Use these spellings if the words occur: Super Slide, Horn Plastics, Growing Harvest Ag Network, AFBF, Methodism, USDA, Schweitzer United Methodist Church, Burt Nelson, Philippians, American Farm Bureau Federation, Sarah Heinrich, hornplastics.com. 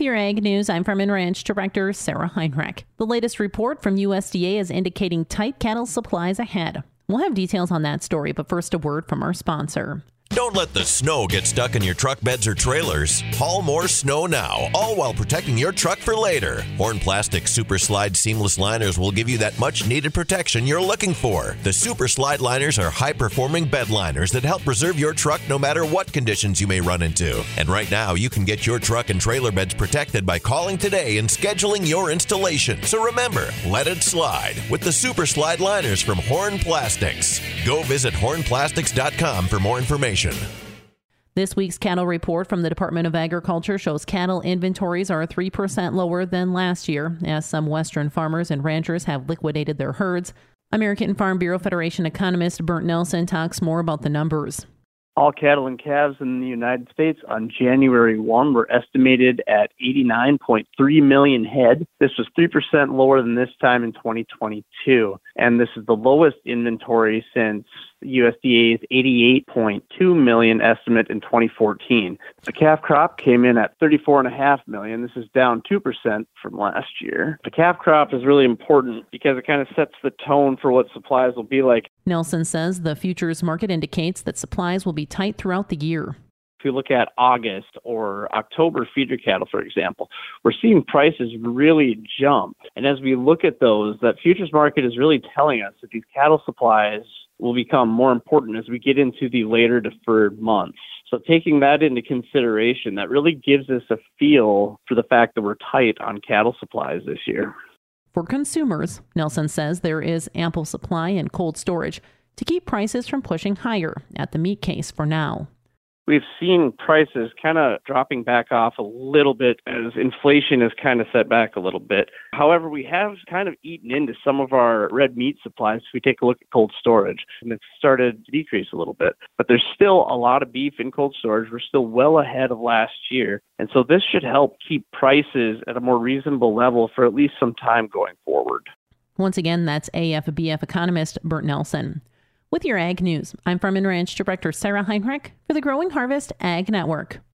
with your Ag News. I'm Farm and Ranch Director Sarah Heinrich. The latest report from USDA is indicating tight cattle supplies ahead. We'll have details on that story, but first a word from our sponsor. Don't let the snow get stuck in your truck beds or trailers. Haul more snow now, all while protecting your truck for later. Horn Plastics Super Slide Seamless Liners will give you that much-needed protection you're looking for. The Super Slide Liners are high-performing bed liners that help preserve your truck no matter what conditions you may run into. And right now, you can get your truck and trailer beds protected by calling today and scheduling your installation. So remember, let it slide with the Super Slide Liners from Horn Plastics. Go visit hornplastics.com for more information. This week's cattle report from the Department of Agriculture shows cattle inventories are 3% lower than last year, as some Western farmers and ranchers have liquidated their herds. American Farm Bureau Federation economist Burt Nelson talks more about the numbers. All cattle and calves in the United States on January 1 were estimated at 89.3 million head. This was 3% lower than this time in 2022, and this is the lowest inventory since USDA's 88.2 million estimate in 2014. The calf crop came in at 34.5 million. This is down 2% from last year. The calf crop is really important because it kind of sets the tone for what supplies will be like. Nelson says the futures market indicates that supplies will be tight throughout the year. If you look at August or October feeder cattle, for example, we're seeing prices really jump. And as we look at those, that futures market is really telling us that these cattle supplies will become more important as we get into the later deferred months. So taking that into consideration, that really gives us a feel for the fact that we're tight on cattle supplies this year. For consumers, Nelson says there is ample supply and cold storage to keep prices from pushing higher at the meat case for now. We've seen prices kind of dropping back off a little bit as inflation has kind of set back a little bit. However, we have kind of eaten into some of our red meat supplies. If we take a look at cold storage, and it's started to decrease a little bit. But there's still a lot of beef in cold storage. We're still well ahead of last year. And so this should help keep prices at a more reasonable level for at least some time going forward. Once again, that's AFBF economist Burt Nelson. With your Ag News, I'm Farm and Ranch Director Sarah Heinrich for the Growing Harvest Ag Network.